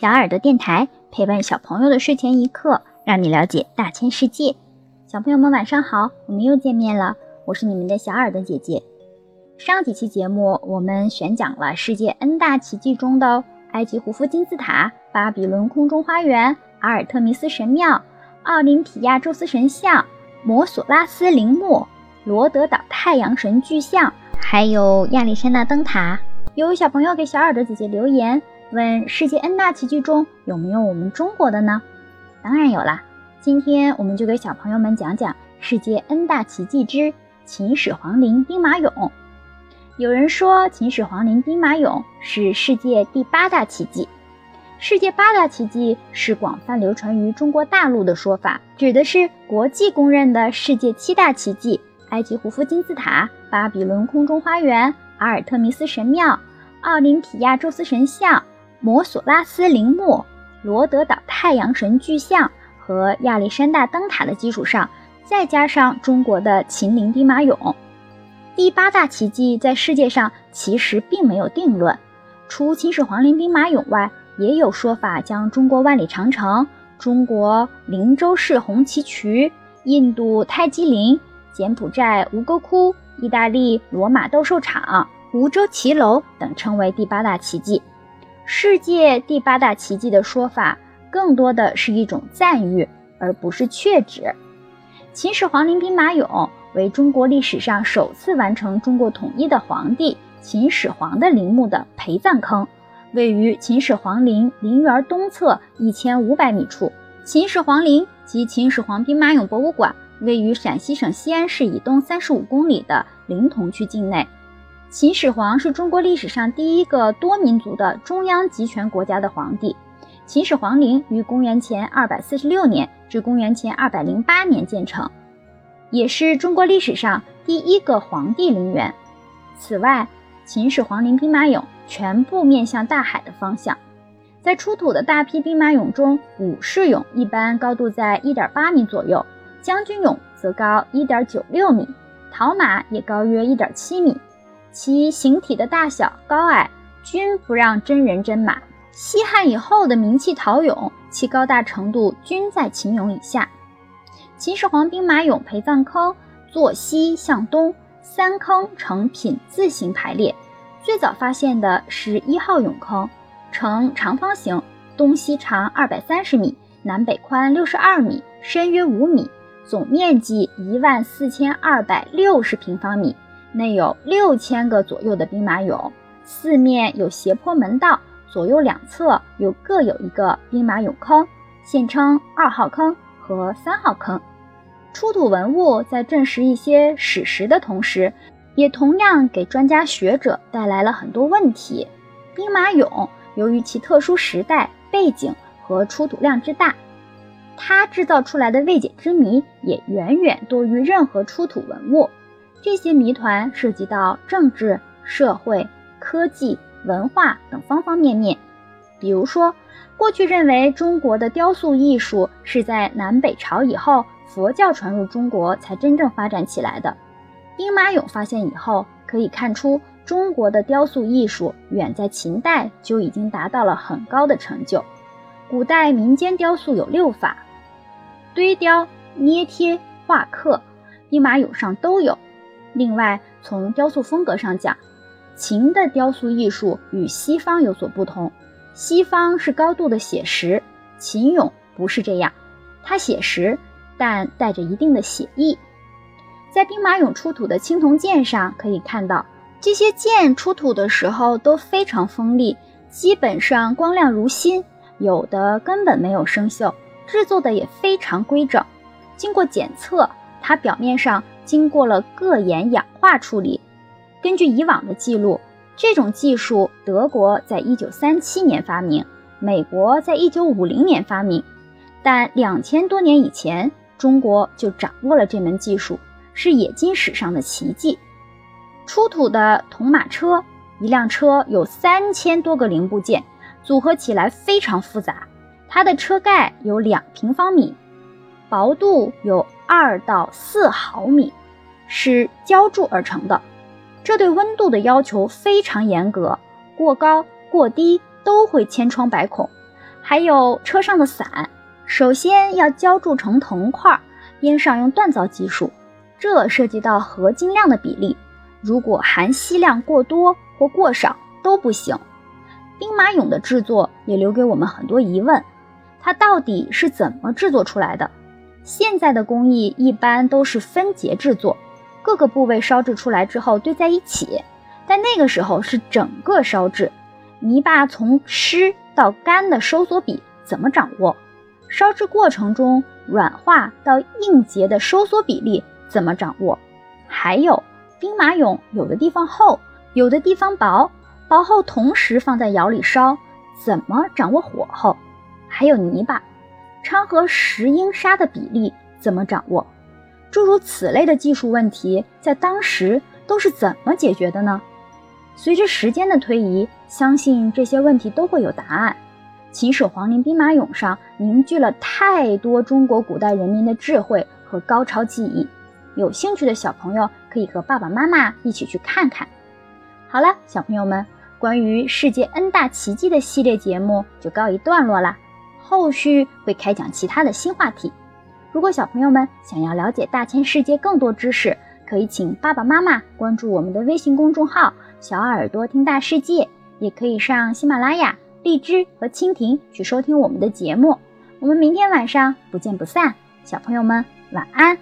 小耳朵电台，陪伴小朋友的睡前一刻，让你了解大千世界。小朋友们晚上好，我们又见面了，我是你们的小耳朵姐姐。上几期节目我们选讲了世界 N 大奇迹中的埃及胡夫金字塔、巴比伦空中花园、阿尔特弥斯神庙、奥林匹亚宙斯神像、摩索拉斯陵墓、罗德岛太阳神巨像，还有亚历山大灯塔。有小朋友给小耳朵姐姐留言问，世界 N 大奇迹中有没有我们中国的呢？当然有啦，今天我们就给小朋友们讲讲世界 N 大奇迹之秦始皇陵兵马俑。有人说秦始皇陵兵马俑是世界第8大奇迹。世界8大奇迹是广泛流传于中国大陆的说法，指的是国际公认的世界7大奇迹，埃及胡夫金字塔、巴比伦空中花园、阿尔特弥斯神庙、奥林匹亚宙斯神像、摩索拉斯陵墓、罗德岛太阳神巨像和亚历山大灯塔的基础上，再加上中国的秦陵兵马俑。第8大奇迹在世界上其实并没有定论，除秦始皇陵兵马俑外，也有说法将中国万里长城、中国灵州市红旗渠、印度泰姬陵、柬埔寨吴哥窟、意大利罗马斗兽场、梧州骑楼等称为第8大奇迹。世界第8大奇迹的说法更多的是一种赞誉，而不是确指。秦始皇陵兵马俑为中国历史上首次完成中国统一的皇帝秦始皇的陵墓的陪葬坑，位于秦始皇陵陵园东侧1500米处。秦始皇陵及秦始皇兵马俑博物馆位于陕西省西安市以东35公里的临潼区境内。秦始皇是中国历史上第一个多民族的中央集权国家的皇帝。秦始皇陵于公元前246年至公元前208年建成，也是中国历史上第一个皇帝陵园。此外，秦始皇陵兵马俑全部面向大海的方向。在出土的大批兵马俑中，武士俑一般高度在 1.8 米左右，将军俑则高 1.96 米，陶马也高约 1.7 米。其形体的大小、高矮均不让真人真马。西汉以后的名器陶俑，其高大程度均在秦俑以下。秦始皇兵马俑陪葬坑坐西向东，三坑呈品字形排列。最早发现的是1号俑坑，呈长方形，东西长230米，南北宽62米，深约5米，总面积14260平方米。内有6000个左右的兵马俑，四面有斜坡门道，左右两侧有各有一个兵马俑坑，现称2号坑和3号坑。出土文物在证实一些史实的同时，也同样给专家学者带来了很多问题。兵马俑由于其特殊时代背景和出土量之大，它制造出来的未解之谜也远远多于任何出土文物。这些谜团涉及到政治、社会、科技、文化等方方面面。比如说，过去认为中国的雕塑艺术是在南北朝以后佛教传入中国才真正发展起来的。兵马俑发现以后，可以看出中国的雕塑艺术远在秦代就已经达到了很高的成就。古代民间雕塑有6法，堆雕、捏贴、画刻，兵马俑上都有。另外，从雕塑风格上讲，秦的雕塑艺术与西方有所不同，西方是高度的写实，秦俑不是这样，它写实，但带着一定的写意。在兵马俑出土的青铜剑上可以看到，这些剑出土的时候都非常锋利，基本上光亮如新，有的根本没有生锈，制作的也非常规整。经过检测，它表面上经过了铬盐氧化处理。根据以往的记录，这种技术德国在1937年发明，美国在1950年发明，但2000多年以前中国就掌握了这门技术，是冶金史上的奇迹。出土的铜马车，一辆车有3000多个零部件，组合起来非常复杂。它的车盖有2平方米，薄度有2到4毫米，是浇铸而成的。这对温度的要求非常严格，过高、过低都会千疮百孔。还有车上的伞，首先要浇筑成铜块，边上用锻造技术，这涉及到合金量的比例，如果含锡量过多或过少都不行。兵马俑的制作也留给我们很多疑问，它到底是怎么制作出来的？现在的工艺一般都是分节制作，各个部位烧制出来之后堆在一起，但那个时候是整个烧制，泥巴从湿到干的收缩比怎么掌握？烧制过程中软化到硬结的收缩比例怎么掌握？还有兵马俑有的地方厚，有的地方薄，薄厚同时放在窑里烧，怎么掌握火候？还有泥巴掺和石英砂的比例怎么掌握？诸如此类的技术问题在当时都是怎么解决的呢？随着时间的推移，相信这些问题都会有答案。秦始皇陵兵马俑上凝聚了太多中国古代人民的智慧和高超技艺，有兴趣的小朋友可以和爸爸妈妈一起去看看。好了，小朋友们，关于世界 N 大奇迹的系列节目就告一段落了，后续会开讲其他的新话题。如果小朋友们想要了解大千世界更多知识，可以请爸爸妈妈关注我们的微信公众号小耳朵听大世界，也可以上喜马拉雅、荔枝和蜻蜓去收听我们的节目。我们明天晚上不见不散，小朋友们晚安。